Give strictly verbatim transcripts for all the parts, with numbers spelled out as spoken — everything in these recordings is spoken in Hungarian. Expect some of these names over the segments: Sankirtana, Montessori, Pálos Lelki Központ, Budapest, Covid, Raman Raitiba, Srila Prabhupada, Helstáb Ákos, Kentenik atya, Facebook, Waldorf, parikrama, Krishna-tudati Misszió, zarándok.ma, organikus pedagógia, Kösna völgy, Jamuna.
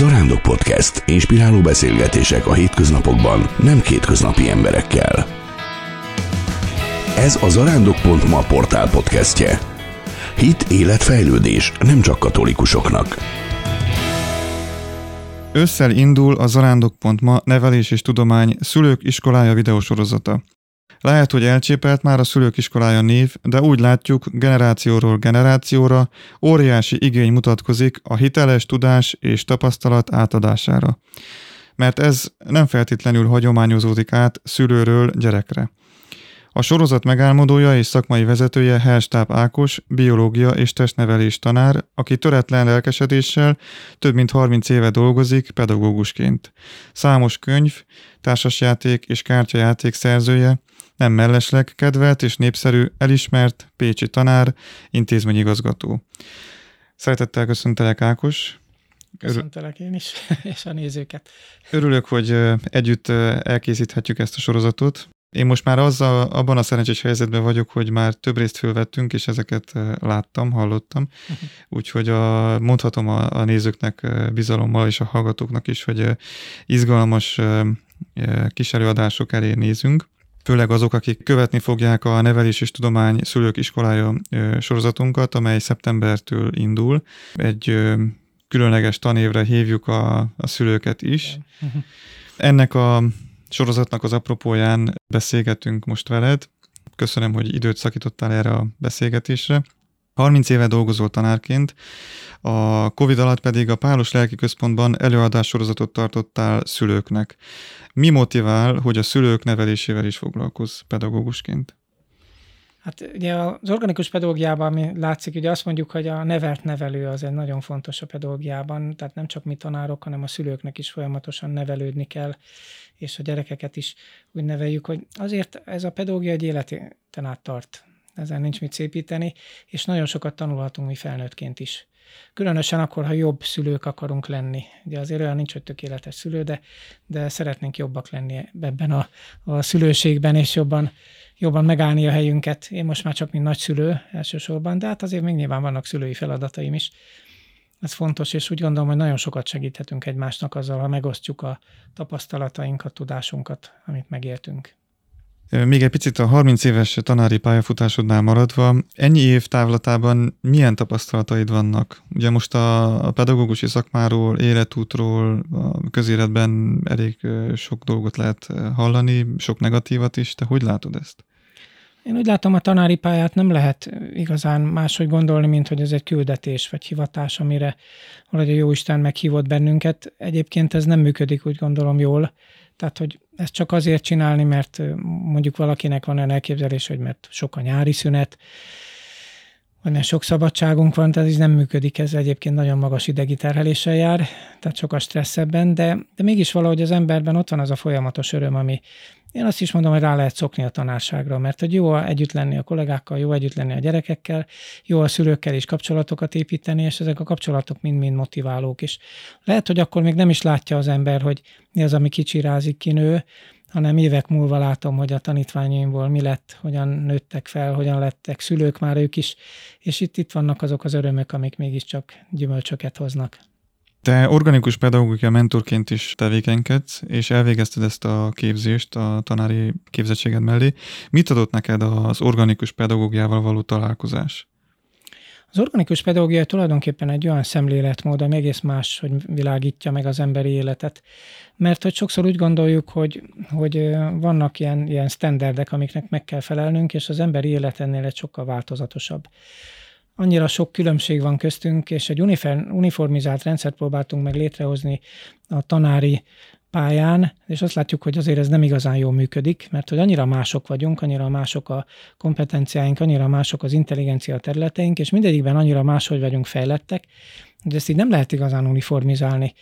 Zarándok Podcast. Inspiráló beszélgetések a hétköznapokban, nem kétköznapi emberekkel. Ez a zarándok pont ma portál podcastje. Hit, életfejlődés, nem csak katolikusoknak. Ősszel indul a zarándok pont ma nevelés és tudomány szülők iskolája videósorozata. Lehet, hogy elcsépelt már a szülők iskolája név, de úgy látjuk, generációról generációra óriási igény mutatkozik a hiteles tudás és tapasztalat átadására. Mert ez nem feltétlenül hagyományozódik át szülőről gyerekre. A sorozat megálmodója és szakmai vezetője Helstáb Ákos, biológia és testnevelés tanár, aki töretlen lelkesedéssel több mint harminc éve dolgozik pedagógusként. Számos könyv, társasjáték és kártyajáték szerzője, nem mellesleg kedvelt és népszerű, elismert pécsi tanár, intézményigazgató. Szeretettel köszöntelek, Ákos! Köszöntelek én is, és a nézőket. Örülök, hogy együtt elkészíthetjük ezt a sorozatot. Én most már azzal, abban a szerencsés helyzetben vagyok, hogy már több részt fölvettünk, és ezeket láttam, hallottam. Uh-huh. Úgyhogy a, mondhatom a, a nézőknek bizalommal, és a hallgatóknak is, hogy izgalmas kis előadások elé nézünk. Főleg azok, akik követni fogják a Nevelés és Tudomány Szülők Iskolája sorozatunkat, amely szeptembertől indul. Egy különleges tanévre hívjuk a, a szülőket is. Uh-huh. Ennek a sorozatnak az apropóján beszélgetünk most veled. Köszönöm, hogy időt szakítottál erre a beszélgetésre. harminc éve dolgozol tanárként, a Covid alatt pedig a Pálos Lelki Központban előadássorozatot tartottál szülőknek. Mi motivál, hogy a szülők nevelésével is foglalkozz pedagógusként? Hát ugye az organikus pedagógiában, ami látszik, ugye azt mondjuk, hogy a nevelt nevelő az egy nagyon fontos a pedagógiában, tehát nem csak mi tanárok, hanem a szülőknek is folyamatosan nevelődni kell, és a gyerekeket is úgy neveljük, hogy azért ez a pedagógia egy életen át tart. Ezen nincs mit szépíteni, és nagyon sokat tanulhatunk mi felnőttként is. Különösen akkor, ha jobb szülők akarunk lenni. Ugye azért olyan nincs, hogy tökéletes szülő, de, de szeretnénk jobbak lenni ebben a, a szülőségben, és jobban, jobban megállni a helyünket. Én most már csak mint nagyszülő elsősorban, de hát azért még nyilván vannak szülői feladataim is. Ez fontos, és úgy gondolom, hogy nagyon sokat segíthetünk egymásnak azzal, ha megosztjuk a tapasztalatainkat, tudásunkat, amit megértünk. Még egy picit a harminc éves tanári pályafutásodnál maradva, ennyi év távlatában milyen tapasztalataid vannak? Ugye most a pedagógusi szakmáról, életútról, a közéletben elég sok dolgot lehet hallani, sok negatívat is. Te hogy látod ezt? Én úgy látom, a tanári pályát nem lehet igazán máshogy gondolni, mint hogy ez egy küldetés vagy hivatás, amire valahogy a Jóisten meghívott bennünket. Egyébként ez nem működik, úgy gondolom, jól. Tehát, hogy ezt csak azért csinálni, mert mondjuk valakinek van olyan elképzelés, hogy mert sok a nyári szünet, vagy mert sok szabadságunk van, tehát ez nem működik, ez egyébként nagyon magas idegi terheléssel jár, tehát sok a stressz ebben, de, de mégis valahogy az emberben ott van az a folyamatos öröm, ami én azt is mondom, hogy rá lehet szokni a tanárságra, mert hogy jó együtt lenni a kollégákkal, jó együtt lenni a gyerekekkel, jó a szülőkkel is kapcsolatokat építeni, és ezek a kapcsolatok mind-mind motiválók is. Lehet, hogy akkor még nem is látja az ember, hogy mi az, ami kicsirázik, kinő, hanem évek múlva látom, hogy a tanítványaimból mi lett, hogyan nőttek fel, hogyan lettek szülők már ők is, és itt, itt vannak azok az örömök, amik mégiscsak gyümölcsöket hoznak. Te organikus pedagógia mentorként is tevékenykedsz, és elvégezted ezt a képzést a tanári képzettséged mellé. Mit adott neked az organikus pedagógiával való találkozás? Az organikus pedagógia tulajdonképpen egy olyan szemléletmód, ami egész más, hogy világítja meg az emberi életet. Mert hogy sokszor úgy gondoljuk, hogy, hogy vannak ilyen, ilyen sztenderdek, amiknek meg kell felelnünk, és az emberi élet ennél egy sokkal változatosabb. Annyira sok különbség van köztünk, és egy uniformizált rendszert próbáltunk meg létrehozni a tanári pályán, és azt látjuk, hogy azért ez nem igazán jól működik, mert hogy annyira mások vagyunk, annyira mások a kompetenciáink, annyira mások az intelligencia területeink, és mindegyikben annyira máshogy vagyunk fejlettek, hogy ezt így nem lehet igazán uniformizálni.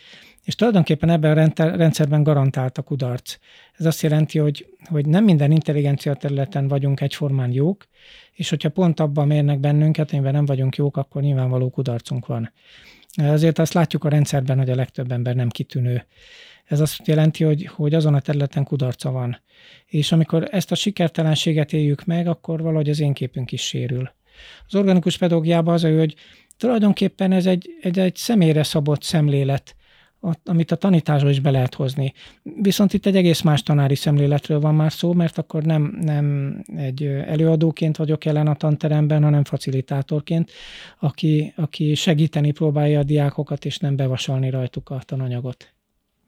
És tulajdonképpen ebben a rendszerben garantált a kudarc. Ez azt jelenti, hogy, hogy nem minden intelligencia területen vagyunk egyformán jók, és hogyha pont abban mérnek bennünket, amiben nem vagyunk jók, akkor nyilvánvaló kudarcunk van. Azért azt látjuk a rendszerben, hogy a legtöbb ember nem kitűnő. Ez azt jelenti, hogy, hogy azon a területen kudarca van. És amikor ezt a sikertelenséget éljük meg, akkor valahogy az én képünk is sérül. Az organikus pedagógiában az, hogy tulajdonképpen ez egy, egy, egy személyre szabott szemlélet, amit a tanításba is be lehet hozni. Viszont itt egy egész más tanári szemléletről van már szó, mert akkor nem, nem egy előadóként vagyok jelen a tanteremben, hanem facilitátorként, aki, aki segíteni próbálja a diákokat, és nem bevasalni rajtuk a tananyagot.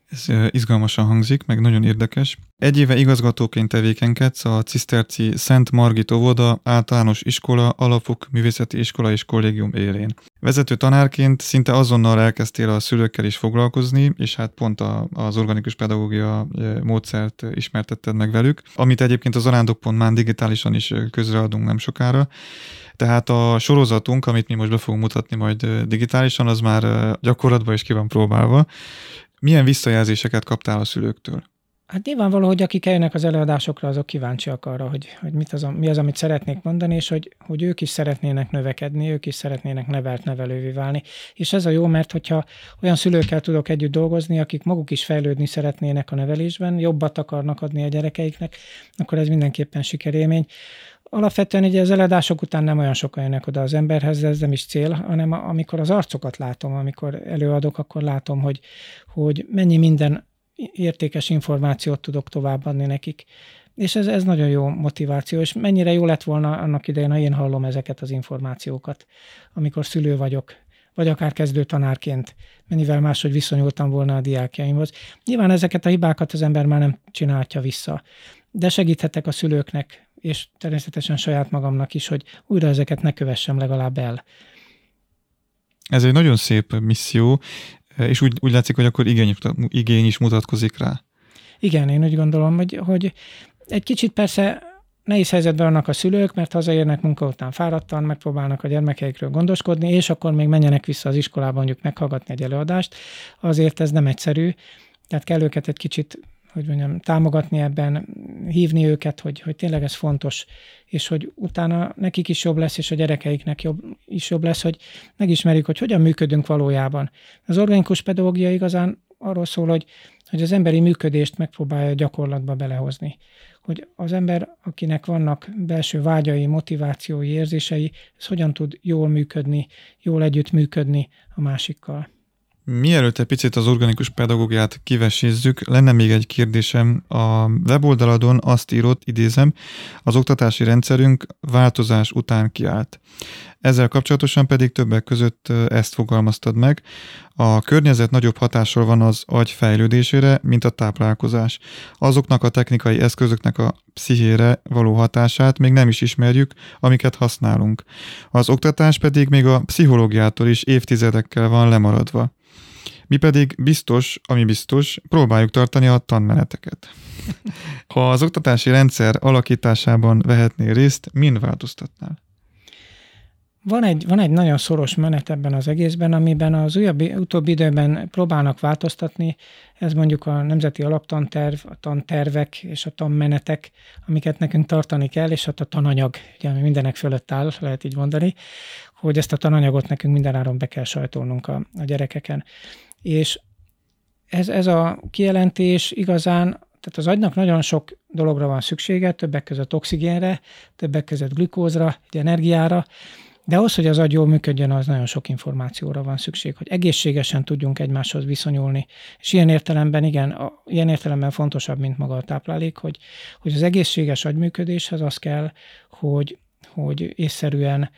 Ez izgalmasan hangzik, meg nagyon érdekes. Egy éve igazgatóként tevékenykedsz a ciszterci Szent Margit óvoda, általános iskola, alapfok, művészeti iskola és kollégium élén. Vezető tanárként szinte azonnal elkezdtél a szülőkkel is foglalkozni, és hát pont a, az organikus pedagógia módszert ismertetted meg velük, amit egyébként a zarándok pont mán digitálisan is közreadunk nem sokára. Tehát a sorozatunk, amit mi most be fogunk mutatni majd digitálisan, az már gyakorlatban is ki van próbálva. Milyen visszajelzéseket kaptál a szülőktől? Hát nyilvánvaló, hogy akik eljönnek az előadásokra, azok kíváncsiak arra, hogy, hogy mit az, mi az, amit szeretnék mondani, és hogy, hogy ők is szeretnének növekedni, ők is szeretnének nevelt nevelővé válni. És ez a jó, mert hogyha olyan szülőkkel tudok együtt dolgozni, akik maguk is fejlődni szeretnének a nevelésben, jobbat akarnak adni a gyerekeiknek, akkor ez mindenképpen sikerélmény. Alapvetően ugye az előadások után nem olyan sokan jönnek oda az emberhez, ez nem is cél, hanem amikor az arcokat látom, amikor előadok, akkor látom, hogy, hogy mennyi minden értékes információt tudok továbbadni nekik. És ez, ez nagyon jó motiváció, és mennyire jó lett volna annak idején, ha én hallom ezeket az információkat, amikor szülő vagyok, vagy akár kezdő tanárként, mennyivel máshogy viszonyultam volna a diákjaimhoz. Nyilván ezeket a hibákat az ember már nem csinálhatja vissza, de segíthetek a szülőknek, és természetesen saját magamnak is, hogy újra ezeket ne kövessem legalább el. Ez egy nagyon szép misszió, és úgy, úgy látszik, hogy akkor igény, igény is mutatkozik rá. Igen, én úgy gondolom, hogy, hogy egy kicsit persze nehéz helyzetben vannak a szülők, mert hazaérnek munka után fáradtan, megpróbálnak a gyermekeikről gondoskodni, és akkor még menjenek vissza az iskolába mondjuk meghallgatni egy előadást. Azért ez nem egyszerű, tehát kell őket egy kicsit hogy mondjam, támogatni ebben, hívni őket, hogy, hogy tényleg ez fontos, és hogy utána nekik is jobb lesz, és a gyerekeiknek jobb, is jobb lesz, hogy megismerjük, hogy hogyan működünk valójában. Az organikus pedagógia igazán arról szól, hogy, hogy az emberi működést megpróbálja gyakorlatba belehozni. Hogy az ember, akinek vannak belső vágyai, motivációi, érzései, ez hogyan tud jól működni, jól együttműködni a másikkal. Mielőtt egy picit az organikus pedagógiát kivesézzük, lenne még egy kérdésem. A weboldaladon azt írott, idézem, az oktatási rendszerünk változás után kiállt. Ezzel kapcsolatosan pedig többek között ezt fogalmaztad meg. A környezet nagyobb hatással van az agy fejlődésére, mint a táplálkozás. Azoknak a technikai eszközöknek a pszichére való hatását még nem is ismerjük, amiket használunk. Az oktatás pedig még a pszichológiától is évtizedekkel van lemaradva. Mi pedig biztos, ami biztos, próbáljuk tartani a tanmeneteket. Ha az oktatási rendszer alakításában vehetnél részt, min változtatnál? Van egy, van egy nagyon szoros menet ebben az egészben, amiben az újabb, utóbbi időben próbálnak változtatni, ez mondjuk a nemzeti alaptanterv, a tantervek és a tanmenetek, amiket nekünk tartani kell, és hát a tananyag, ugye, ami mindenek fölött áll, lehet így mondani, hogy ezt a tananyagot nekünk mindenáron be kell sajtolnunk a, a gyerekeken. És ez, ez a kijelentés igazán, tehát az agynak nagyon sok dologra van szüksége, többek között oxigénre, többek között glükózra, energiára, de ahhoz, hogy az agy jól működjön, az nagyon sok információra van szükség, hogy egészségesen tudjunk egymáshoz viszonyulni. És ilyen értelemben, igen, a, ilyen értelemben fontosabb, mint maga a táplálék, hogy, hogy az egészséges agyműködéshez az kell, hogy, hogy észszerűen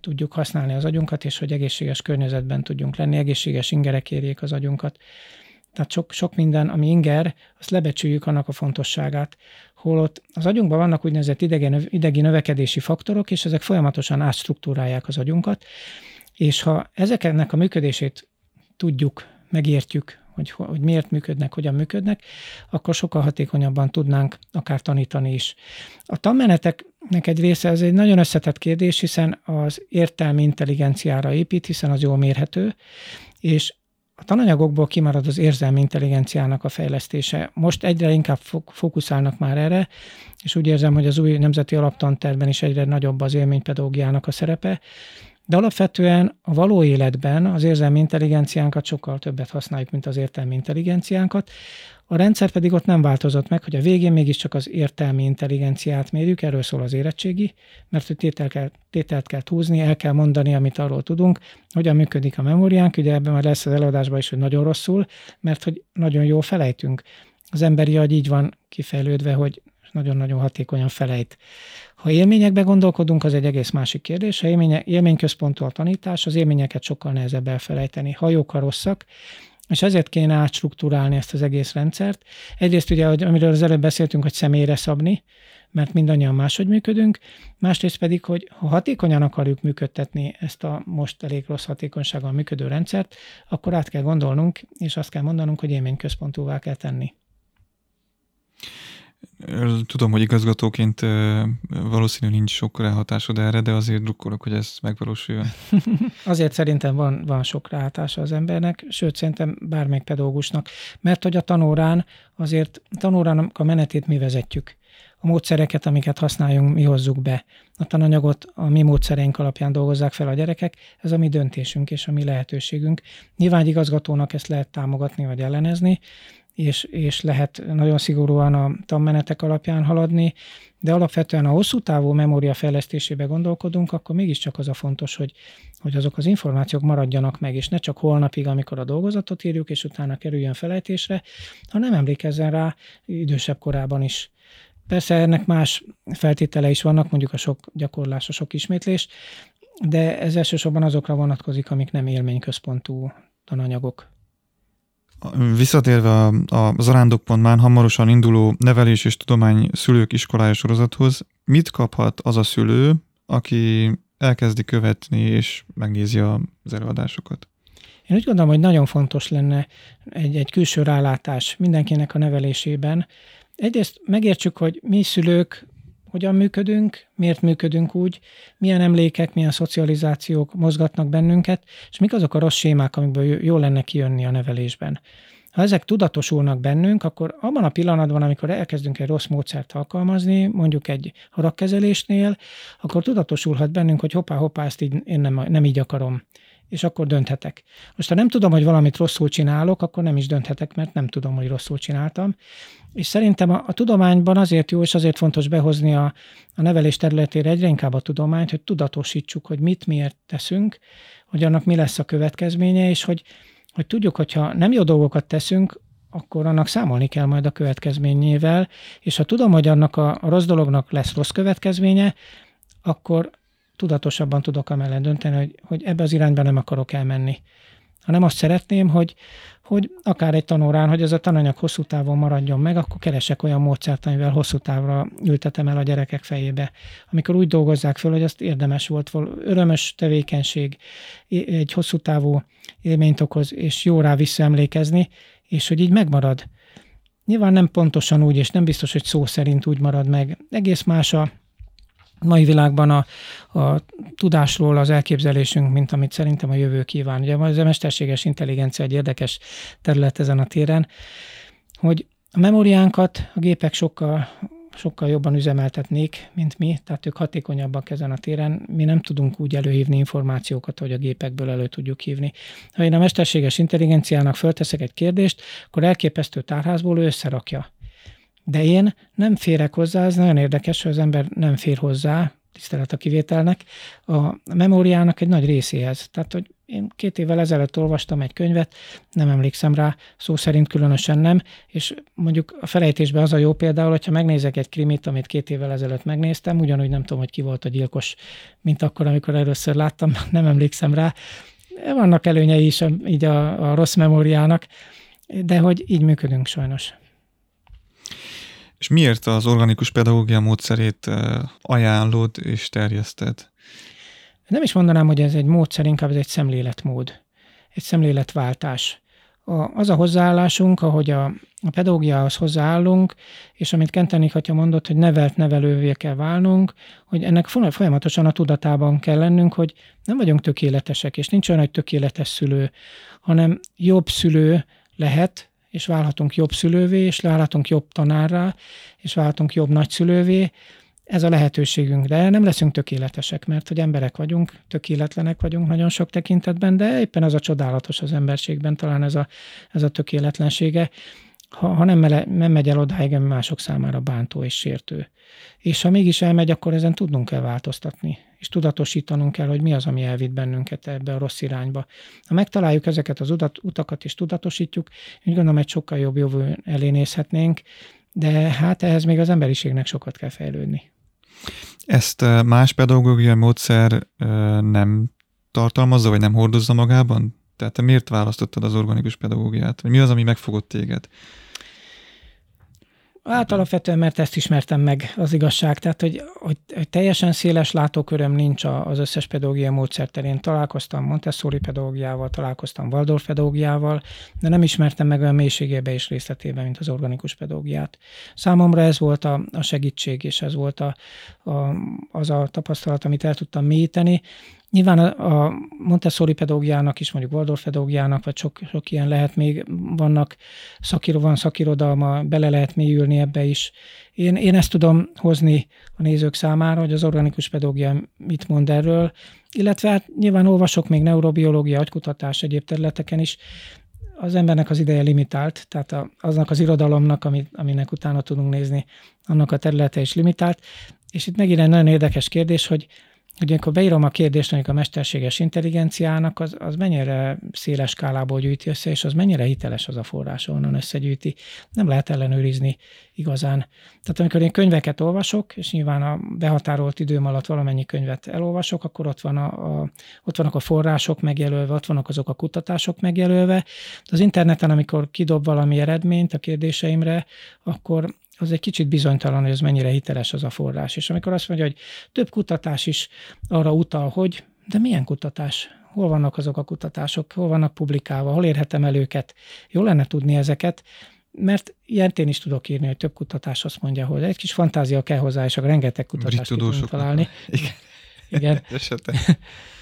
tudjuk használni az agyunkat, és hogy egészséges környezetben tudjunk lenni, egészséges ingerek érjék az agyunkat. Tehát sok, sok minden, ami inger, azt lebecsüljük annak a fontosságát, holott az agyunkban vannak úgynevezett idegen, idegi növekedési faktorok, és ezek folyamatosan átstruktúrálják az agyunkat, és ha ezeknek a működését tudjuk, megértjük, hogy, hogy miért működnek, hogyan működnek, akkor sokkal hatékonyabban tudnánk akár tanítani is. A tanmeneteknek egy része, ez egy nagyon összetett kérdés, hiszen az értelmi intelligenciára épít, hiszen az jól mérhető, és a tananyagokból kimarad az érzelmi intelligenciának a fejlesztése. Most egyre inkább fókuszálnak már erre, és úgy érzem, hogy az új nemzeti alaptantervben is egyre nagyobb az élménypedagógiának a szerepe, De alapvetően a való életben az érzelmi intelligenciánkat sokkal többet használjuk, mint az értelmi intelligenciánkat. A rendszer pedig ott nem változott meg, hogy a végén mégiscsak az értelmi intelligenciát mérjük, erről szól az érettségi, mert tételt kell, tételt kell húzni, el kell mondani, amit arról tudunk, hogyan működik a memóriánk, ugye ebben már lesz az előadásban is, hogy nagyon rosszul, mert hogy nagyon jól felejtünk. Az emberi agy így van kifejlődve, hogy nagyon-nagyon hatékonyan felejt. Ha élményekbe gondolkodunk, az egy egész másik kérdés. Ha élménye, élményközpontú a tanítás, az élményeket sokkal nehezebb elfelejteni, ha jók, ha rosszak, és ezért kéne átstruktúrálni ezt az egész rendszert. Egyrészt ugye, amiről az előbb beszéltünk, hogy személyre szabni, mert mindannyian máshogy működünk, másrészt pedig, hogy ha hatékonyan akarjuk működtetni ezt a most elég rossz hatékonysággal működő rendszert, akkor át kell gondolnunk, és azt kell mondanunk, hogy élményközpontúvá kell tenni. Tudom, hogy igazgatóként valószínű nincs sok ráhatásod erre, de azért drukkolok, hogy ez megvalósuljon. Azért szerintem van, van sok ráhatása az embernek, sőt, szerintem bármelyik pedagógusnak, mert hogy a tanórán azért tanórán a menetét mi vezetjük. A módszereket, amiket használjunk, mi hozzuk be. A tananyagot a mi módszereink alapján dolgozzák fel a gyerekek, ez a mi döntésünk és a mi lehetőségünk. Nyilván egy igazgatónak ezt lehet támogatni vagy ellenezni, És, és lehet nagyon szigorúan a tanmenetek alapján haladni, de alapvetően a hosszú távú memória fejlesztésébe gondolkodunk, akkor mégiscsak az a fontos, hogy, hogy azok az információk maradjanak meg, és ne csak holnapig, amikor a dolgozatot írjuk, és utána kerüljön felejtésre, hanem emlékezzen rá idősebb korában is. Persze ennek más feltétele is vannak, mondjuk a sok gyakorlás, a sok ismétlés, de ez elsősorban azokra vonatkozik, amik nem élményközpontú tananyagok. Visszatérve a, a zarándok pont mán hamarosan induló nevelés és tudomány szülők iskolája sorozathoz, mit kaphat az a szülő, aki elkezdi követni és megnézi az előadásokat? Én úgy gondolom, hogy nagyon fontos lenne egy, egy külső rálátás mindenkinek a nevelésében. Egyrészt megértsük, hogy mi szülők hogyan működünk, miért működünk úgy, milyen emlékek, milyen szocializációk mozgatnak bennünket, és mik azok a rossz sémák, amikből jó lenne kijönni a nevelésben. Ha ezek tudatosulnak bennünk, akkor abban a pillanatban, amikor elkezdünk egy rossz módszert alkalmazni, mondjuk egy haragkezelésnél, akkor tudatosulhat bennünk, hogy hoppá-hoppá, ezt így én nem, nem így akarom, és akkor dönthetek. Most ha nem tudom, hogy valamit rosszul csinálok, akkor nem is dönthetek, mert nem tudom, hogy rosszul csináltam. És szerintem a, a tudományban azért jó, és azért fontos behozni a, a nevelés területére egyre inkább a tudományt, hogy tudatosítsuk, hogy mit miért teszünk, hogy annak mi lesz a következménye, és hogy, hogy tudjuk, hogyha nem jó dolgokat teszünk, akkor annak számolni kell majd a következményével, és ha tudom, hogy annak a, a rossz dolognak lesz rossz következménye, akkor tudatosabban tudok amellett dönteni, hogy, hogy ebbe az irányba nem akarok elmenni. Hanem azt szeretném, hogy, hogy akár egy tanórán, hogy ez a tananyag hosszú távon maradjon meg, akkor keresek olyan módszert, amivel hosszú távra ültetem el a gyerekek fejébe. Amikor úgy dolgozzák föl, hogy azt érdemes volt, örömös tevékenység, egy hosszú távú élményt okoz, és jó rá visszaemlékezni, és hogy így megmarad. Nyilván nem pontosan úgy, és nem biztos, hogy szó szerint úgy marad meg. Egész más a mai világban a, a tudásról az elképzelésünk, mint amit szerintem a jövő kíván. Ugye az a mesterséges intelligencia egy érdekes terület ezen a téren, hogy a memóriánkat a gépek sokkal, sokkal jobban üzemeltetnék, mint mi, tehát ők hatékonyabbak ezen a téren. Mi nem tudunk úgy előhívni információkat, hogy a gépekből elő tudjuk hívni. Ha én a mesterséges intelligenciának fölteszek egy kérdést, akkor elképesztő tárházból ő összerakja. De én nem férek hozzá, ez nagyon érdekes, hogy az ember nem fér hozzá, tisztelet a kivételnek, a memóriának egy nagy részéhez. Tehát, hogy én két évvel ezelőtt olvastam egy könyvet, nem emlékszem rá, szó szerint különösen nem, és mondjuk a felejtésben az a jó például, hogyha megnézek egy krimit, amit két évvel ezelőtt megnéztem, ugyanúgy nem tudom, hogy ki volt a gyilkos, mint akkor, amikor először láttam, nem emlékszem rá. Vannak előnyei is így a, a rossz memóriának, de hogy így működünk sajnos. És miért az organikus pedagógia módszerét ajánlod és terjeszted? Nem is mondanám, hogy ez egy módszer, inkább ez egy szemléletmód, egy szemléletváltás. A, az a hozzáállásunk, ahogy a, a pedagógiához hozzáállunk, és amit Kentenik atya mondott, hogy nevelt nevelővé kell válnunk, hogy ennek folyamatosan a tudatában kell lennünk, hogy nem vagyunk tökéletesek, és nincs olyan, hogy tökéletes szülő, hanem jobb szülő lehet, és válhatunk jobb szülővé, és válhatunk jobb tanárrá, és válhatunk jobb nagyszülővé, ez a lehetőségünk, de nem leszünk tökéletesek, mert hogy emberek vagyunk, tökéletlenek vagyunk nagyon sok tekintetben, de éppen az a csodálatos az emberségben, talán ez a, ez a tökéletlensége, ha, ha nem, mele, nem megy el odáig, ami mások számára bántó és sértő. És ha mégis elmegy, akkor ezen tudnunk kell változtatni, és tudatosítanunk kell, hogy mi az, ami elvitt bennünket ebbe a rossz irányba. Ha megtaláljuk ezeket az utat, utakat, és tudatosítjuk, úgy gondolom, egy sokkal jobb jövő elé nézhetnénk, de hát ehhez még az emberiségnek sokat kell fejlődni. Ezt más pedagógiai módszer nem tartalmazza, vagy nem hordozza magában? Tehát te miért választottad az organikus pedagógiát? Mi az, ami megfogott téged? Hát alapvetően, mert ezt ismertem meg, az igazság. Tehát, hogy, hogy, hogy teljesen széles látóköröm nincs az összes pedagógiai módszer terén. Találkoztam Montessori pedagógiával, találkoztam Waldorf pedagógiával, de nem ismertem meg olyan mélységében és részletében, mint az organikus pedagógiát. Számomra ez volt a, a segítség, és ez volt a, a, az a tapasztalat, amit el tudtam mélyíteni. Nyilván a Montessori pedagógiának is, mondjuk Waldorf pedagógiának, vagy sok, sok ilyen lehet még, vannak szakiro, van szakirodalma, bele lehet mélyülni ebbe is. Én, én ezt tudom hozni a nézők számára, hogy az organikus pedagógia mit mond erről, illetve hát nyilván olvasok még neurobiológia, agykutatás egyéb területeken is. Az embernek az ideje limitált, tehát a, aznak az irodalomnak, amit, aminek utána tudunk nézni, annak a területe is limitált. És itt megint egy nagyon érdekes kérdés, hogy ugye, amikor beírom a kérdést mondjuk a mesterséges intelligenciának, az, az mennyire széles skálából gyűjti össze, és az mennyire hiteles az a forrás, onnan összegyűjti. Nem lehet ellenőrizni igazán. Tehát amikor én könyveket olvasok, és nyilván a behatárolt időm alatt valamennyi könyvet elolvasok, akkor ott, van a, a, ott vannak a források megjelölve, ott vannak azok a kutatások megjelölve. De az interneten, amikor kidob valami eredményt a kérdéseimre, akkor az egy kicsit bizonytalan, hogy ez mennyire hiteles az a forrás. És amikor azt mondja, hogy több kutatás is arra utal, hogy de milyen kutatás? Hol vannak azok a kutatások? Hol vannak publikálva? Hol érhetem el őket? Jó lenne tudni ezeket, mert ilyen én is tudok írni, hogy több kutatás azt mondja, hogy egy kis fantázia kell hozzá, és akkor rengeteg kutatást tudunk találni. Igen.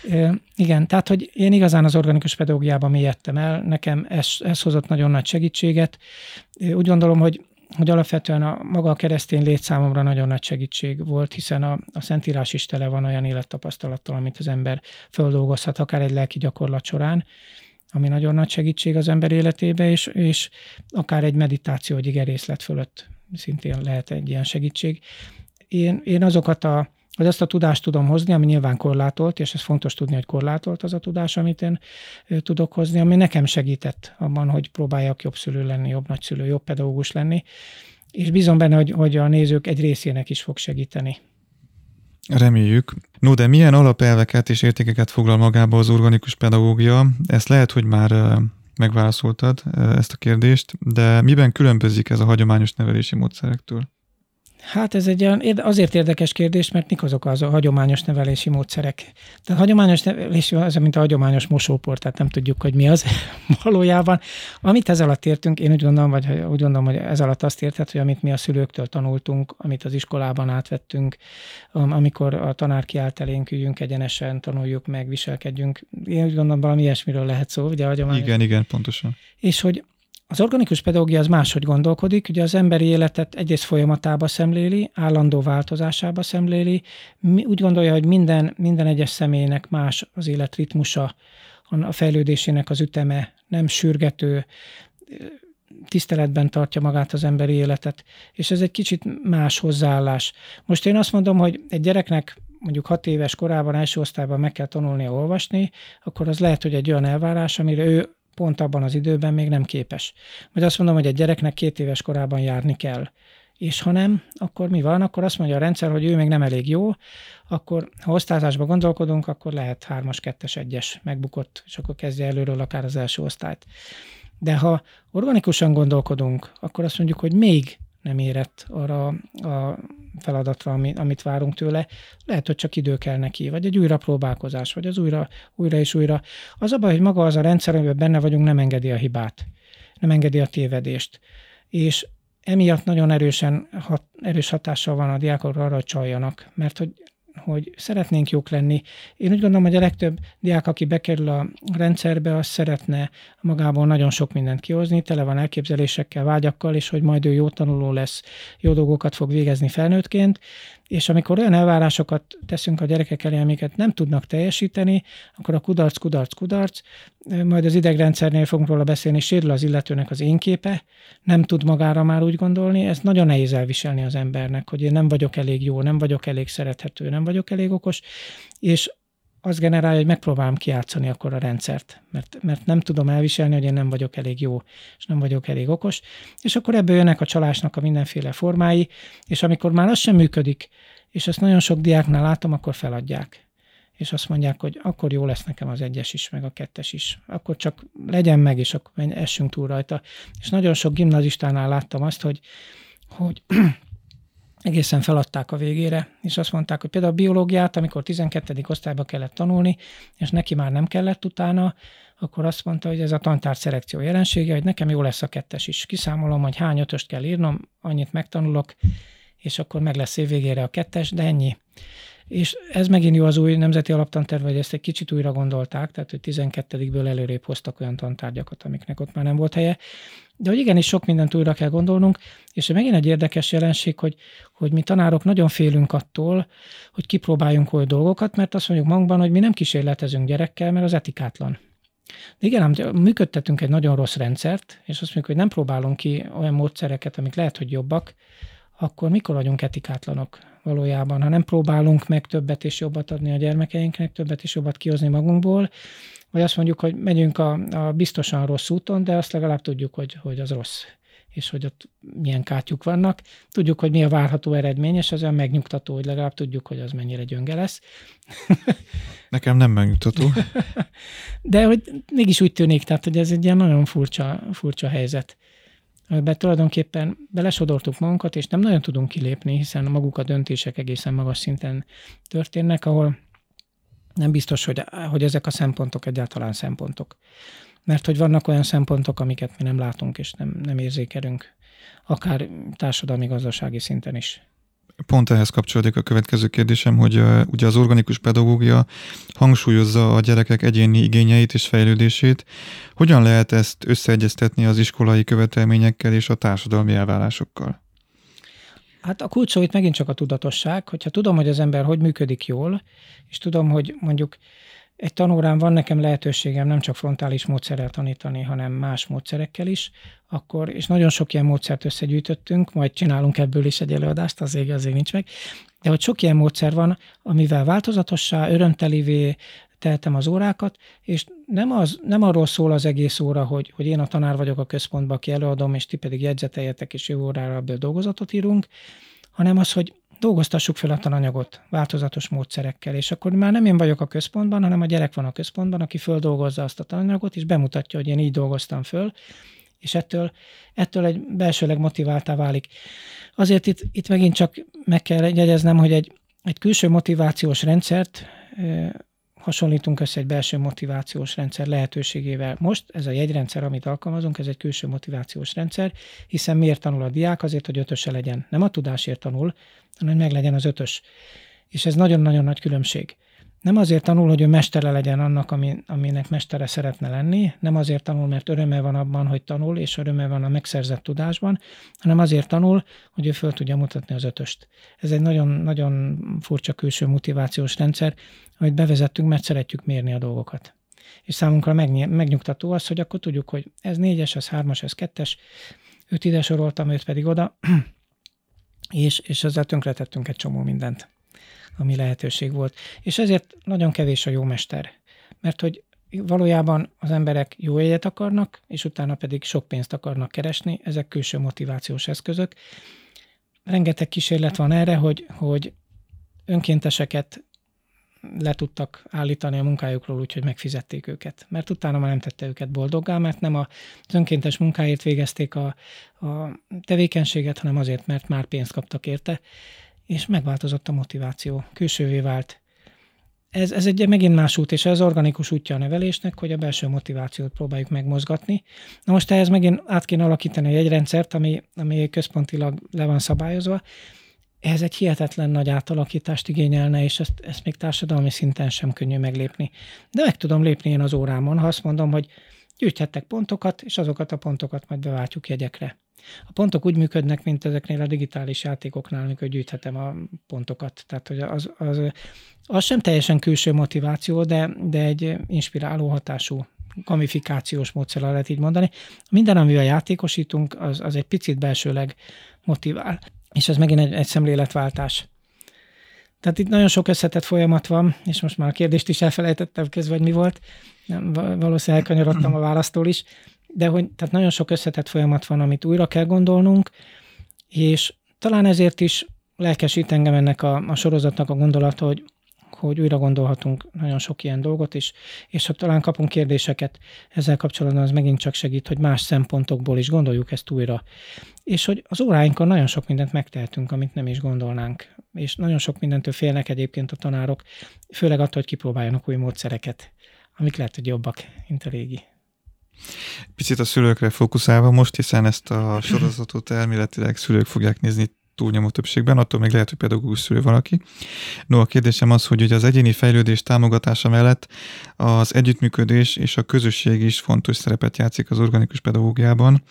Igen. Igen, tehát, hogy én igazán az organikus pedagógiában mélyedtem el, nekem ez, ez hozott nagyon nagy segítséget. Úgy gondolom, hogy hogy alapvetően a maga a keresztény lét számomra nagyon nagy segítség volt, hiszen a, a Szentírás is tele van olyan élettapasztalattal, amit az ember feldolgozhat, akár egy lelki gyakorlat során, ami nagyon nagy segítség az ember életébe, és, és akár egy meditáció, egy igerészlet fölött szintén lehet egy ilyen segítség. Én, én azokat a hogy azt a tudást tudom hozni, ami nyilván korlátolt, és ez fontos tudni, hogy korlátolt az a tudás, amit én tudok hozni, ami nekem segített abban, hogy próbáljak jobb szülő lenni, jobb nagyszülő, jobb pedagógus lenni, és bízom benne, hogy, hogy a nézők egy részének is fog segíteni. Reméljük. No, de milyen alapelveket és értékeket foglal magába az organikus pedagógia? Ezt lehet, hogy már megválaszoltad ezt a kérdést, de miben különbözik ez a hagyományos nevelési módszerektől? Hát ez egy olyan, azért érdekes kérdés, mert mik azok az a hagyományos nevelési módszerek. Tehát hagyományos nevelési az, mint a hagyományos mosópor, tehát nem tudjuk, hogy mi az valójában. Amit ez alatt értünk, én úgy gondolom, vagy úgy gondolom, hogy ez alatt azt érthet, hogy amit mi a szülőktől tanultunk, amit az iskolában átvettünk, amikor a tanár kiállt elénk, üljünk egyenesen, tanuljuk meg, viselkedjünk. Én úgy gondolom, valami ilyesmiről lehet szó, ugye a hagyományos. Igen, igen, pontosan. És hogy az organikus pedagógia az máshogy gondolkodik, ugye az emberi életet egyrészt folyamatába szemléli, állandó változásába szemléli, úgy gondolja, hogy minden, minden egyes személynek más az élet ritmusa, a fejlődésének az üteme, nem sürgető, tiszteletben tartja magát az emberi életet, és ez egy kicsit más hozzáállás. Most én azt mondom, hogy egy gyereknek mondjuk hat éves korában, első osztályban meg kell tanulnia olvasni, akkor az lehet, hogy egy olyan elvárás, amire ő pont abban az időben még nem képes. Majd azt mondom, hogy egy gyereknek két éves korában járni kell. És ha nem, akkor mi van? Akkor azt mondja a rendszer, hogy ő még nem elég jó, akkor ha osztályzásba gondolkodunk, akkor lehet hármas, kettes, egyes megbukott, és akkor kezdje előről akár az első osztályt. De ha organikusan gondolkodunk, akkor azt mondjuk, hogy még nem érett arra a feladatra, amit várunk tőle, lehet, hogy csak idő kell neki, vagy egy újrapróbálkozás, vagy az újra, újra és újra. Az a baj, hogy maga az a rendszer, amiben benne vagyunk, nem engedi a hibát, nem engedi a tévedést. És emiatt nagyon erősen, hat, erős hatással van a diákokra arra, hogy csaljanak, mert hogy hogy szeretnénk jók lenni. Én úgy gondolom, hogy a legtöbb diák, aki bekerül a rendszerbe, az szeretne magából nagyon sok mindent kihozni, tele van elképzelésekkel, vágyakkal, és hogy majd ő jó tanuló lesz, jó dolgokat fog végezni felnőttként, és amikor olyan elvárásokat teszünk a gyerekek elé, amiket nem tudnak teljesíteni, akkor a kudarc, kudarc, kudarc, majd az idegrendszernél fogunk róla beszélni, sérül az illetőnek az én képe, nem tud magára már úgy gondolni, ez nagyon nehéz elviselni az embernek, hogy én nem vagyok elég jó, nem vagyok elég szerethető, nem vagyok elég okos, és az generálja, hogy megpróbálom kijátszani akkor a rendszert, mert, mert nem tudom elviselni, hogy én nem vagyok elég jó, és nem vagyok elég okos, és akkor ebből jönnek a csalásnak a mindenféle formái, és amikor már az sem működik, és ezt nagyon sok diáknál látom, akkor feladják. És azt mondják, hogy akkor jó lesz nekem az egyes is, meg a kettes is. Akkor csak legyen meg, és akkor menj, essünk túl rajta. És nagyon sok gimnazistánál láttam azt, hogy, hogy egészen feladták a végére, és azt mondták, hogy például a biológiát, amikor tizenkettedik osztályba kellett tanulni, és neki már nem kellett utána, akkor azt mondta, hogy ez a tantárgyszelekció jelensége, hogy nekem jó lesz a kettes is. Kiszámolom, hogy hány ötöst kell írnom, annyit megtanulok, és akkor meg lesz év végére a kettes, de ennyi. És ez megint jó az új nemzeti alaptanterve, hogy ezt egy kicsit újra gondolták, tehát hogy tizenkettedikből előrébb hoztak olyan tantárgyakat, amiknek ott már nem volt helye. De hogy igenis sok mindent újra kell gondolnunk, és megint egy érdekes jelenség, hogy, hogy mi tanárok nagyon félünk attól, hogy kipróbáljunk olyan dolgokat, mert azt mondjuk magunkban, hogy mi nem kísérletezünk gyerekkel, mert az etikátlan. De igen, működtetünk egy nagyon rossz rendszert, és azt mondjuk, hogy nem próbálunk ki olyan módszereket, amik lehet, hogy jobbak, akkor mikor vagyunk etikátlanok valójában? Ha nem próbálunk meg többet és jobbat adni a gyermekeinknek, többet és jobbat kihozni magunkból, vagy azt mondjuk, hogy megyünk a, a biztosan rossz úton, de azt legalább tudjuk, hogy, hogy az rossz, és hogy ott milyen kátyuk vannak. Tudjuk, hogy mi a várható eredmény, és az olyan megnyugtató, hogy legalább tudjuk, hogy az mennyire gyönge lesz. Nekem nem megnyugtató. De hogy mégis úgy tűnik, tehát hogy ez egy ilyen nagyon furcsa, furcsa helyzet. Ebben tulajdonképpen belesodortuk magunkat, és nem nagyon tudunk kilépni, hiszen maguk a döntések egészen magas szinten történnek, ahol nem biztos, hogy, hogy ezek a szempontok egyáltalán szempontok. Mert hogy vannak olyan szempontok, amiket mi nem látunk, és nem, nem érzékelünk, akár társadalmi-gazdasági szinten is. Pont ehhez kapcsolódik a következő kérdésem, hogy uh, ugye az organikus pedagógia hangsúlyozza a gyerekek egyéni igényeit és fejlődését. Hogyan lehet ezt összeegyeztetni az iskolai követelményekkel és a társadalmi elvárásokkal? Hát a kulcs szó itt megint csak a tudatosság, hogyha tudom, hogy az ember hogy működik jól, és tudom, hogy mondjuk egy tanórán van nekem lehetőségem nem csak frontális módszerrel tanítani, hanem más módszerekkel is, akkor, és nagyon sok ilyen módszert összegyűjtöttünk, majd csinálunk ebből is egy előadást, az ég, az ég nincs meg, de hogy sok ilyen módszer van, amivel változatossá, örömtelivé tehetem az órákat, és nem, az, nem arról szól az egész óra, hogy, hogy én a tanár vagyok a központban, aki előadom, és ti pedig jegyzeteljetek, és jövő órára ebből dolgozatot írunk, hanem az, hogy dolgoztassuk fel a tananyagot változatos módszerekkel, és akkor már nem én vagyok a központban, hanem a gyerek van a központban, aki földolgozza azt a tananyagot, és bemutatja, hogy én így dolgoztam föl, és ettől, ettől egy belsőleg motiváltá válik. Azért itt, itt megint csak meg kell jegyeznem, hogy egy, egy külső motivációs rendszert ö, hasonlítunk össze egy belső motivációs rendszer lehetőségével. Most ez a jegyrendszer, amit alkalmazunk, ez egy külső motivációs rendszer, hiszen miért tanul a diák? Azért, hogy ötöse legyen. Nem a tudásért tanul, hanem hogy meglegyen az ötös. És ez nagyon-nagyon nagy különbség. Nem azért tanul, hogy ő mestere legyen annak, ami, aminek mestere szeretne lenni, nem azért tanul, mert öröme van abban, hogy tanul, és öröme van a megszerzett tudásban, hanem azért tanul, hogy ő föl tudja mutatni az ötöst. Ez egy nagyon-nagyon furcsa külső motivációs rendszer, amit bevezettünk, mert szeretjük mérni a dolgokat. És számunkra megnyugtató az, hogy akkor tudjuk, hogy ez négyes, ez hármas, ez kettes, őt ide soroltam, őt pedig oda, és, és ezzel tönkretettünk egy csomó mindent, ami lehetőség volt. És ezért nagyon kevés a jó mester. Mert hogy valójában az emberek jó élet akarnak, és utána pedig sok pénzt akarnak keresni, ezek külső motivációs eszközök. Rengeteg kísérlet van erre, hogy, hogy önkénteseket le tudtak állítani a munkájukról, úgyhogy megfizették őket. Mert utána már nem tette őket boldoggá, mert nem az önkéntes munkáért végezték a, a tevékenységet, hanem azért, mert már pénzt kaptak érte, és megváltozott a motiváció, külsővé vált. Ez, ez egy megint más út, és ez organikus útja a nevelésnek, hogy a belső motivációt próbáljuk megmozgatni. Na most ehhez megint át kéne alakítani egy rendszert, ami, ami központilag le van szabályozva, Ez egy hihetetlen nagy átalakítást igényelne, és ezt, ezt még társadalmi szinten sem könnyű meglépni. De meg tudom lépni én az órámon, ha azt mondom, hogy gyűjthettek pontokat, és azokat a pontokat majd beváltjuk jegyekre. A pontok úgy működnek, mint ezeknél a digitális játékoknál, amikor gyűjthetem a pontokat. Tehát hogy az, az, az sem teljesen külső motiváció, de, de egy inspiráló hatású gamifikációs módszerrel lehet így mondani. Minden, amivel játékosítunk, az, az egy picit belsőleg motivál. És ez megint egy, egy szemléletváltás. Tehát itt nagyon sok összetett folyamat van, és most már a kérdést is elfelejtettem közben, hogy mi volt. Nem, valószínűleg elkanyarodtam a választól is. De hogy tehát nagyon sok összetett folyamat van, amit újra kell gondolnunk, és talán ezért is lelkesít engem ennek a, a sorozatnak a gondolata, hogy, hogy újra gondolhatunk nagyon sok ilyen dolgot is, és ha talán kapunk kérdéseket ezzel kapcsolatban, az megint csak segít, hogy más szempontokból is gondoljuk ezt újra. És hogy az óráinkon nagyon sok mindent megtehetünk, amit nem is gondolnánk. És nagyon sok mindentől félnek egyébként a tanárok, főleg attól, hogy kipróbáljanak új módszereket, amik lehet, hogy jobbak, mint a régi. Picit a szülőkre fókuszálva most, hiszen ezt a sorozatot elméletileg szülők fogják nézni túlnyomó többségben, attól még lehet, hogy pedagógus szülő valaki. No, a kérdésem az, hogy ugye az egyéni fejlődés támogatása mellett az együttműködés és a közösség is fontos szerepet játszik az organikus pedagógiában.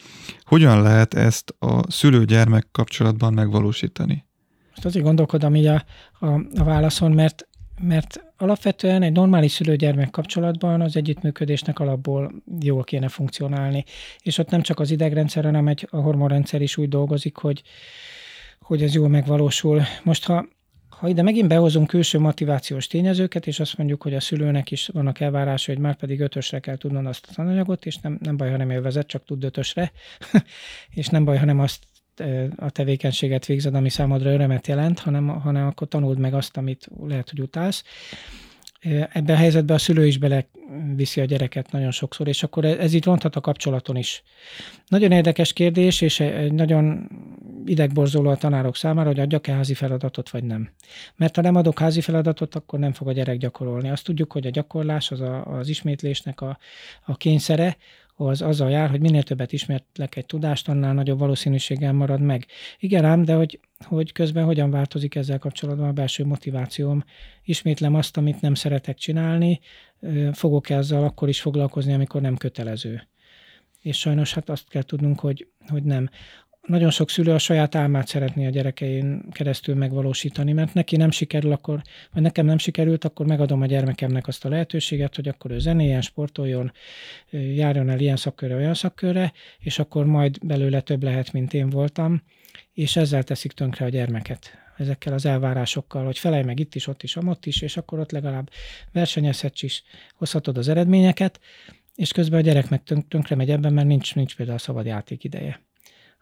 Hogyan lehet ezt a szülő-gyermek kapcsolatban megvalósítani? Most azért gondolkodom így a, a, a válaszon, mert Mert alapvetően egy normális szülő-gyermek kapcsolatban az együttműködésnek alapból jól kéne funkcionálni. És ott nem csak az idegrendszer, hanem egy, a hormonrendszer is úgy dolgozik, hogy, hogy ez jól megvalósul. Most ha, ha ide megint behozunk külső motivációs tényezőket, és azt mondjuk, hogy a szülőnek is vannak elvárásai, hogy már pedig ötösre kell tudnod azt a tananyagot, és nem, nem baj, ha nem élvezed, csak tudd ötösre, és nem baj, ha nem azt a tevékenységet végzed, ami számodra örömet jelent, hanem, hanem akkor tanuld meg azt, amit lehet, hogy utálsz. Ebben a helyzetben a szülő is beleviszi a gyereket nagyon sokszor, és akkor ez így ronthat a kapcsolaton is. Nagyon érdekes kérdés, és nagyon idegborzoló a tanárok számára, hogy adjak-e házi feladatot, vagy nem. Mert ha nem adok házi feladatot, akkor nem fog a gyerek gyakorolni. Azt tudjuk, hogy a gyakorlás az a, az ismétlésnek a, a kényszere, az azzal jár, hogy minél többet ismertlek egy tudást, annál nagyobb valószínűséggel marad meg. Igen ám, de hogy, hogy közben hogyan változik ezzel kapcsolatban a belső motivációm. Ismétlem azt, amit nem szeretek csinálni, fogok ezzel akkor is foglalkozni, amikor nem kötelező. És sajnos hát azt kell tudnunk, hogy, hogy nem. Nagyon sok szülő a saját álmát szeretné a gyerekein keresztül megvalósítani, mert neki nem sikerül akkor, vagy nekem nem sikerült, akkor megadom a gyermekemnek azt a lehetőséget, hogy akkor ő zenéjen, sportoljon, járjon el ilyen szakkörre, olyan szakkörre, és akkor majd belőle több lehet, mint én voltam, és ezzel teszik tönkre a gyermeket. Ezekkel az elvárásokkal, hogy felej meg itt is, ott is, amott is, és akkor ott legalább versenyezhetsz is, hozhatod az eredményeket, és közben a gyerek meg tönkre megy ebben, mert nincs, nincs például szabad játék ideje.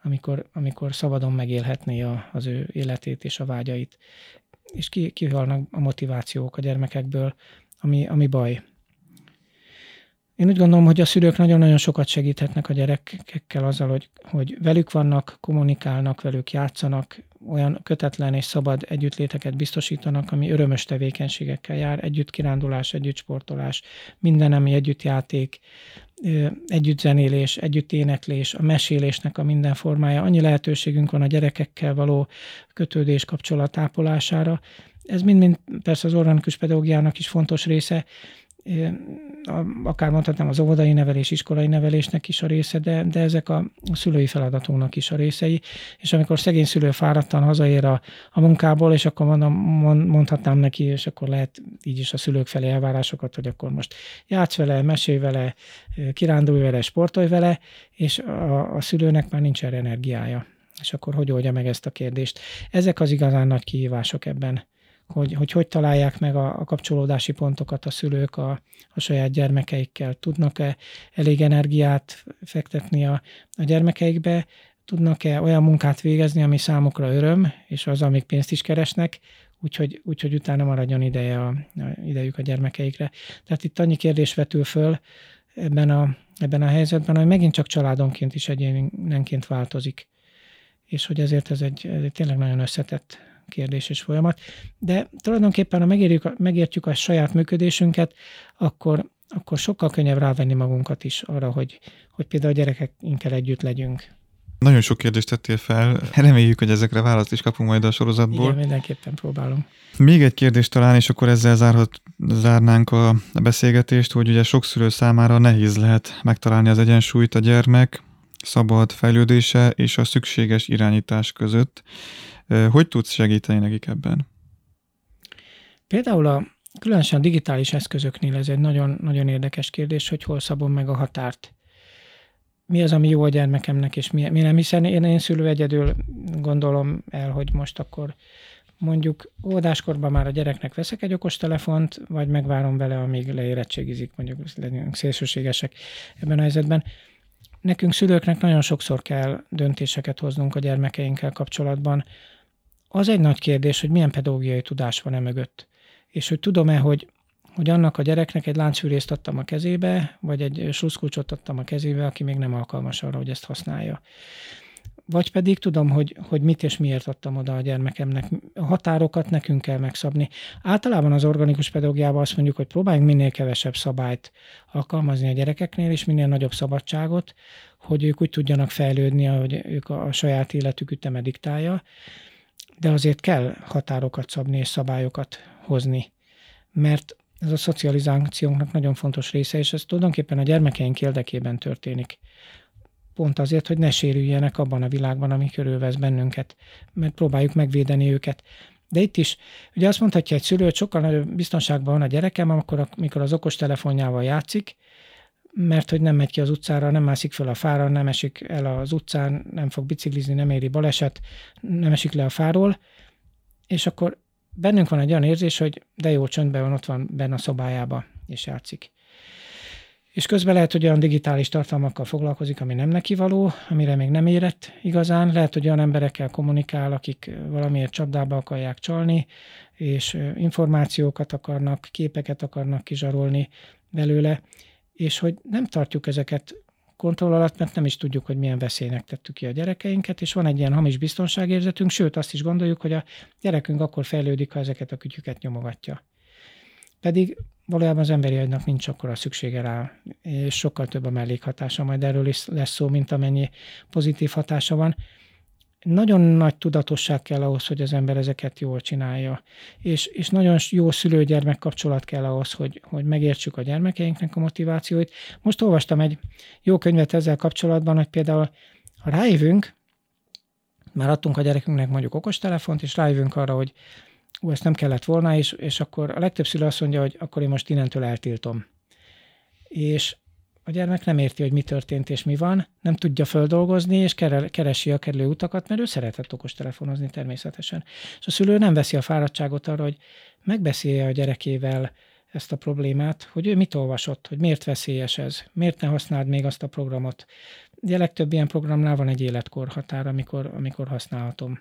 Amikor, amikor szabadon megélhetné a, az ő életét és a vágyait. És ki, kihalnak a motivációk a gyermekekből, ami, ami baj. Én úgy gondolom, hogy a szülők nagyon-nagyon sokat segíthetnek a gyerekekkel azzal, hogy, hogy velük vannak, kommunikálnak, velük játszanak, olyan kötetlen és szabad együttléteket biztosítanak, ami örömös tevékenységekkel jár, együtt kirándulás, együtt sportolás, minden, ami együtt játék, együtt zenélés, együtt éneklés, a mesélésnek a minden formája. Annyi lehetőségünk van a gyerekekkel való kötődés, kapcsolat ápolására. Ez mind-mind persze az organikus pedagógiának is fontos része, akár mondhatnám az óvodai nevelés, iskolai nevelésnek is a része, de, de ezek a szülői feladatunknak is a részei, és amikor szegény szülő fáradtan hazaér a, a munkából, és akkor mondom, mondhatnám neki, és akkor lehet így is a szülők felé elvárásokat, hogy akkor most játsz vele, mesélj vele, kirándulj vele, sportolj vele, és a, a szülőnek már nincs erre energiája. És akkor hogy oldja meg ezt a kérdést? Ezek az igazán nagy kihívások ebben. Hogy, hogy hogy találják meg a, a kapcsolódási pontokat a szülők a, a saját gyermekeikkel. Tudnak-e elég energiát fektetni a, a gyermekeikbe? Tudnak-e olyan munkát végezni, ami számukra öröm, és az, amik pénzt is keresnek, úgyhogy, úgyhogy utána maradjon ideje a, a, idejük a gyermekeikre. Tehát itt annyi kérdés vetül föl ebben a, ebben a helyzetben, hogy megint csak családonként is egyénenként változik. És hogy ezért ez egy, ez egy tényleg nagyon összetett kérdés és folyamat, de tulajdonképpen ha megérjük, megértjük a saját működésünket, akkor, akkor sokkal könnyebb rávenni magunkat is arra, hogy, hogy például a gyerekeinkkel együtt legyünk. Nagyon sok kérdést tettél fel, reméljük, hogy ezekre választ is kapunk majd a sorozatból. Igen, mindenképpen próbálom. Még egy kérdést talán, és akkor ezzel zárhat, zárnánk a beszélgetést, hogy ugye sok szülő számára nehéz lehet megtalálni az egyensúlyt a gyermek szabad fejlődése és a szükséges irányítás között. Hogy tudsz segíteni nekik ebben? Például a különösen a digitális eszközöknél ez egy nagyon, nagyon érdekes kérdés, hogy hol szabom meg a határt. Mi az, ami jó a gyermekemnek, és mi, mi nem, hiszen én, én szülő egyedül gondolom el, hogy most akkor mondjuk óvodáskorban már a gyereknek veszek egy okostelefont, vagy megvárom vele, amíg leérettségizik, mondjuk legyünk szélsőségesek ebben a helyzetben. Nekünk szülőknek nagyon sokszor kell döntéseket hoznunk a gyermekeinkkel kapcsolatban. Az egy nagy kérdés, hogy milyen pedagógiai tudás van e mögött. És hogy tudom-e, hogy, hogy annak a gyereknek egy láncfűrészt adtam a kezébe, vagy egy sluszkulcsot adtam a kezébe, aki még nem alkalmas arra, hogy ezt használja. Vagy pedig tudom, hogy, hogy mit és miért adtam oda a gyermekemnek. A határokat nekünk kell megszabni. Általában az organikus pedagógiában azt mondjuk, hogy próbáljunk minél kevesebb szabályt alkalmazni a gyerekeknél, és minél nagyobb szabadságot, hogy ők úgy tudjanak fejlődni, ahogy ők a saját életük üteme diktálja. De azért kell határokat szabni és szabályokat hozni, mert ez a szocializációnknak nagyon fontos része, és ez tulajdonképpen a gyermekeink érdekében történik. Pont azért, hogy ne sérüljenek abban a világban, ami körülvesz bennünket, mert próbáljuk megvédeni őket. De itt is, ugye azt mondhatja egy szülő, hogy sokkal nagyobb biztonságban van a gyerekem, akkor, amikor az okostelefonjával játszik, mert hogy nem megy ki az utcára, nem mászik föl a fára, nem esik el az utcán, nem fog biciklizni, nem éri baleset, nem esik le a fáról, és akkor bennünk van egy olyan érzés, hogy de jó, csöndben van, ott van benne a szobájába, és játszik. És közben lehet, hogy olyan digitális tartalmakkal foglalkozik, ami nem neki való, amire még nem érett igazán, lehet, hogy olyan emberekkel kommunikál, akik valamiért csapdába akarják csalni, és információkat akarnak, képeket akarnak kizsarolni belőle, és hogy nem tartjuk ezeket kontroll alatt, mert nem is tudjuk, hogy milyen veszélynek tettük ki a gyerekeinket, és van egy ilyen hamis biztonságérzetünk, sőt azt is gondoljuk, hogy a gyerekünk akkor fejlődik, ha ezeket a kütyüket nyomogatja. Pedig valójában az emberi agynak nincs akkora szüksége rá, és sokkal több a mellékhatása, majd erről is lesz szó, mint amennyi pozitív hatása van. Nagyon nagy tudatosság kell ahhoz, hogy az ember ezeket jól csinálja, és, és nagyon jó szülő-gyermek kapcsolat kell ahhoz, hogy, hogy megértsük a gyermekeinknek a motivációit. Most olvastam egy jó könyvet ezzel kapcsolatban, hogy például ha rájövünk, már adtunk a gyerekünknek mondjuk okostelefont, és rájövünk arra, hogy ú, ezt nem kellett volna, és, és akkor a legtöbb szülő azt mondja, hogy akkor én most innentől eltiltom. És a gyermek nem érti, hogy mi történt és mi van, nem tudja földolgozni, és keresi a kerülő utakat, mert ő szeretett okostelefonozni természetesen. És a szülő nem veszi a fáradtságot arra, hogy megbeszélje a gyerekével ezt a problémát, hogy ő mit olvasott, hogy miért veszélyes ez, miért ne használd még azt a programot. De a legtöbb ilyen programnál van egy életkorhatár, amikor, amikor használhatom.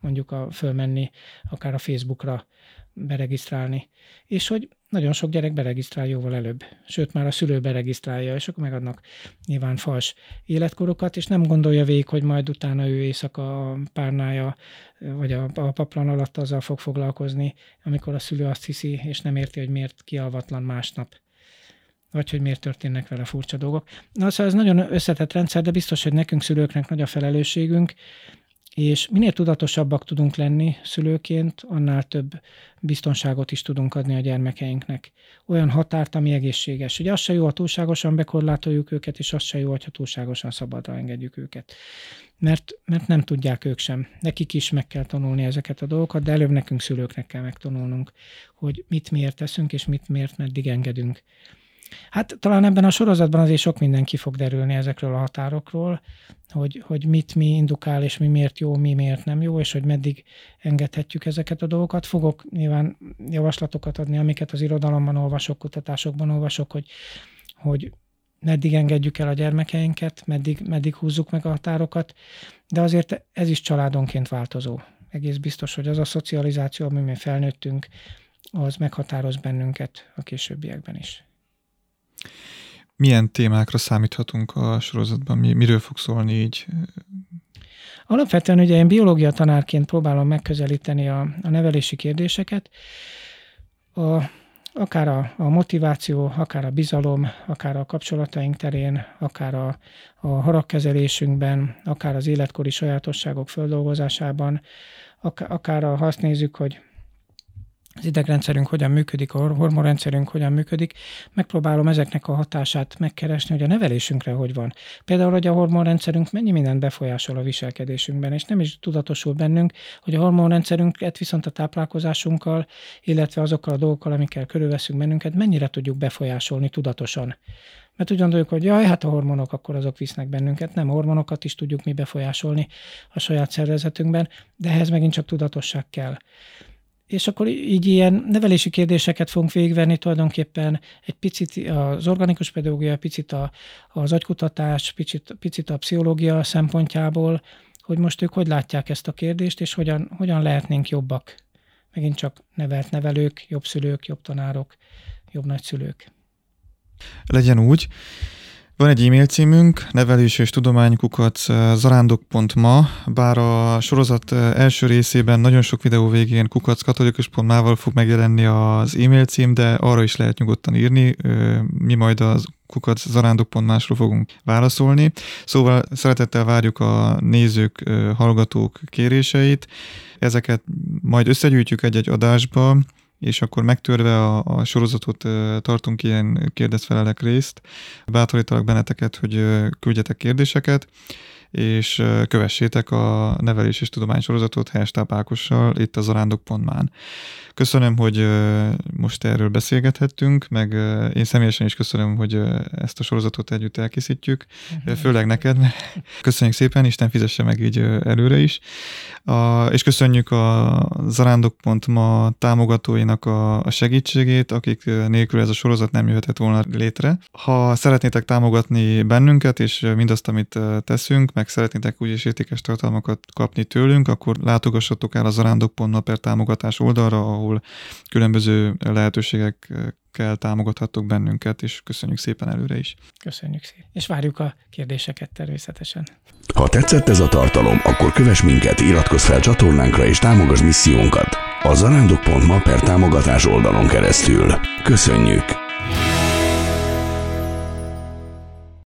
Mondjuk a, fölmenni, akár a Facebookra beregisztrálni. És hogy nagyon sok gyerek beregisztrál jóval előbb. Sőt, már a szülő beregisztrálja, és akkor megadnak nyilván fals életkorokat, és nem gondolja végig, hogy majd utána ő éjszaka a párnája, vagy a, a paplan alatt azzal fog foglalkozni, amikor a szülő azt hiszi, és nem érti, hogy miért kialvatlan másnap. Vagy hogy miért történnek vele furcsa dolgok. Na, szóval ez nagyon összetett rendszer, de biztos, hogy nekünk szülőknek nagy a felelősségünk, és minél tudatosabbak tudunk lenni szülőként, annál több biztonságot is tudunk adni a gyermekeinknek. Olyan határt, ami egészséges. Ugye az se jó, ha túlságosan bekorlátoljuk őket, és az se jó, ha túlságosan szabadra engedjük őket. Mert, mert nem tudják ők sem. Nekik is meg kell tanulni ezeket a dolgokat, de előbb nekünk szülőknek kell megtanulnunk, hogy mit miért teszünk, és mit miért meddig engedünk. Hát talán ebben a sorozatban azért sok minden ki fog derülni ezekről a határokról, hogy, hogy mit mi indukál, és mi miért jó, mi miért nem jó, és hogy meddig engedhetjük ezeket a dolgokat. Fogok nyilván javaslatokat adni, amiket az irodalomban olvasok, kutatásokban olvasok, hogy, hogy meddig engedjük el a gyermekeinket, meddig, meddig húzzuk meg a határokat, de azért ez is családonként változó. Egész biztos, hogy az a szocializáció, amiben mi felnőttünk, az meghatároz bennünket a későbbiekben is. Milyen témákra számíthatunk a sorozatban? Mi, miről fog szólni így? Alapvetően ugye én biológia tanárként próbálom megközelíteni a, a nevelési kérdéseket. A akár a, a motiváció, akár a bizalom, akár a kapcsolataink terén, akár a, a haragkezelésünkben, akár az életkori sajátosságok feldolgozásában, akár ha azt nézzük, hogy az idegrendszerünk hogyan működik, a hormonrendszerünk hogyan működik, megpróbálom ezeknek a hatását megkeresni, hogy a nevelésünkre hogy van. Például, hogy a hormonrendszerünk mennyi mindent befolyásol a viselkedésünkben, és nem is tudatosul bennünk, hogy a hormonrendszerünket viszont a táplálkozásunkkal, illetve azokkal a dolgokkal, amikkel körülveszünk bennünket, mennyire tudjuk befolyásolni tudatosan. Mert úgy gondoljuk, hogy jaj, hát a hormonok akkor azok visznek bennünket, nem, hormonokat is tudjuk mi befolyásolni a saját szervezetünkben, de ehhez megint csak tudatosság kell. És akkor így ilyen nevelési kérdéseket fogunk végigvenni tulajdonképpen, egy picit az organikus pedagógia, picit a, az agykutatás, picit, picit a pszichológia szempontjából, hogy most ők hogy látják ezt a kérdést, és hogyan, hogyan lehetnénk jobbak. Megint csak nevelt nevelők, jobb szülők, jobb tanárok, jobb nagyszülők. Legyen úgy. Van egy e-mail címünk, nevelés és tudománykukat zarándok pont ma, bár a sorozat első részében nagyon sok videó végén kukac katolikus pont mával fog megjelenni az e-mail cím, de arra is lehet nyugodtan írni, mi majd az kukac zarándok pont másról fogunk válaszolni. Szóval szeretettel várjuk a nézők, hallgatók kéréseit, ezeket majd összegyűjtjük egy-egy adásba, és akkor megtörve a, a sorozatot tartunk ilyen kérdezfelelek részt. Bátorítalak benneteket, hogy küldjetek kérdéseket, és kövessétek a nevelés és tudomány sorozatot Helstáb Ákossal itt a zarándok pont mán. Köszönöm, hogy most erről beszélgethettünk, meg én személyesen is köszönöm, hogy ezt a sorozatot együtt elkészítjük, főleg neked, mert köszönjük szépen, Isten fizesse meg így előre is. A, és köszönjük a zarándok pont ma támogatóinak a, a segítségét, akik nélkül ez a sorozat nem jöhetett volna létre. Ha szeretnétek támogatni bennünket, és mindazt, amit teszünk, meg szeretnétek úgyis értékes tartalmakat kapni tőlünk, akkor látogassatok el a zarándok pont ma per támogatás oldalra, ahol különböző lehetőségekkel támogathattok bennünket, és köszönjük szépen előre is. Köszönjük szépen. És várjuk a kérdéseket természetesen. Ha tetszett ez a tartalom, akkor kövess minket, iratkozz fel csatornánkra, és támogass missziónkat a zarándok pont ma per támogatás oldalon keresztül. Köszönjük!